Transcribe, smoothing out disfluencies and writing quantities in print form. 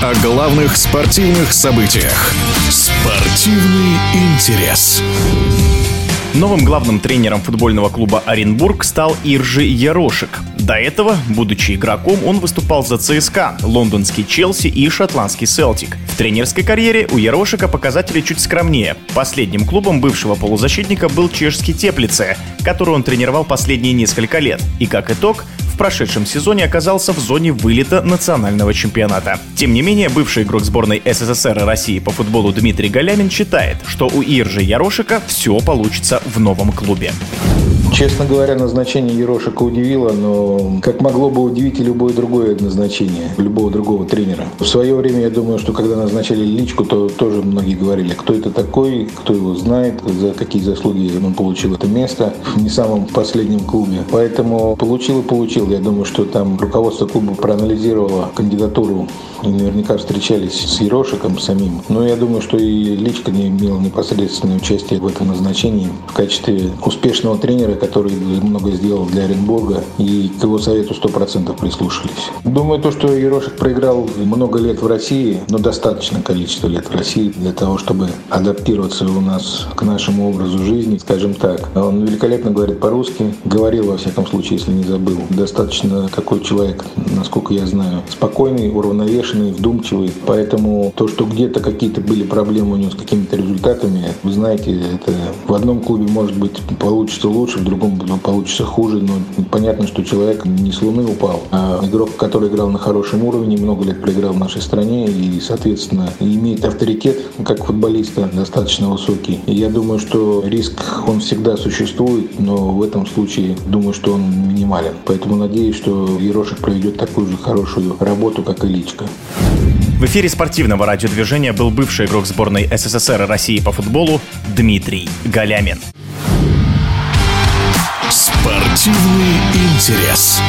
о главных спортивных событиях. Спортивный интерес. Новым главным тренером футбольного клуба «Оренбург» стал Иржи Ярошик. До этого, будучи игроком, он выступал за ЦСКА, лондонский Челси и шотландский Селтик. В тренерской карьере у Ярошика показатели чуть скромнее. Последним клубом бывшего полузащитника был чешский Теплице, который он тренировал последние несколько лет. И как итог, в прошедшем сезоне оказался в зоне вылета национального чемпионата. Тем не менее, бывший игрок сборной СССР и России по футболу Дмитрий Галямин считает, что у Иржи Ярошика все получится в новом клубе. Честно говоря, назначение Ярошика удивило, но как могло бы удивить и любое другое назначение, любого другого тренера. В свое время, я думаю, что когда назначали Личку, то тоже многие говорили, кто это такой, кто его знает, за какие заслуги он получил это место в не самом последнем клубе. Поэтому получил и получил. Я думаю, что там руководство клуба проанализировало кандидатуру и наверняка встречались с Ярошиком самим. Но я думаю, что и Личка не имела непосредственное участие в этом назначении в качестве успешного тренера, который много сделал для Оренбурга, и к его совету 100% прислушались. Думаю, то, что Ярошик проиграл много лет в России, но достаточное количество лет в России для того, чтобы адаптироваться у нас к нашему образу жизни, скажем так. Он великолепно говорит по-русски, говорил, во всяком случае, если не забыл. Достаточно такой человек, насколько я знаю, спокойный, уравновешенный, вдумчивый. Поэтому то, что где-то какие-то были проблемы у него с какими-то результатами, вы знаете, это в одном клубе, может быть, получится лучше, в другом получится хуже, но понятно, что человек не с Луны упал, а игрок, который играл на хорошем уровне, много лет проиграл в нашей стране и, соответственно, имеет авторитет как футболиста достаточно высокий. И я думаю, что риск, он всегда существует, но в этом случае, думаю, что он минимален. Поэтому надеюсь, что Ярошик проведет такую же хорошую работу, как и Личка. В эфире спортивного радиодвижения был бывший игрок сборной СССР и России по футболу Дмитрий Галямин. Спортивный интерес.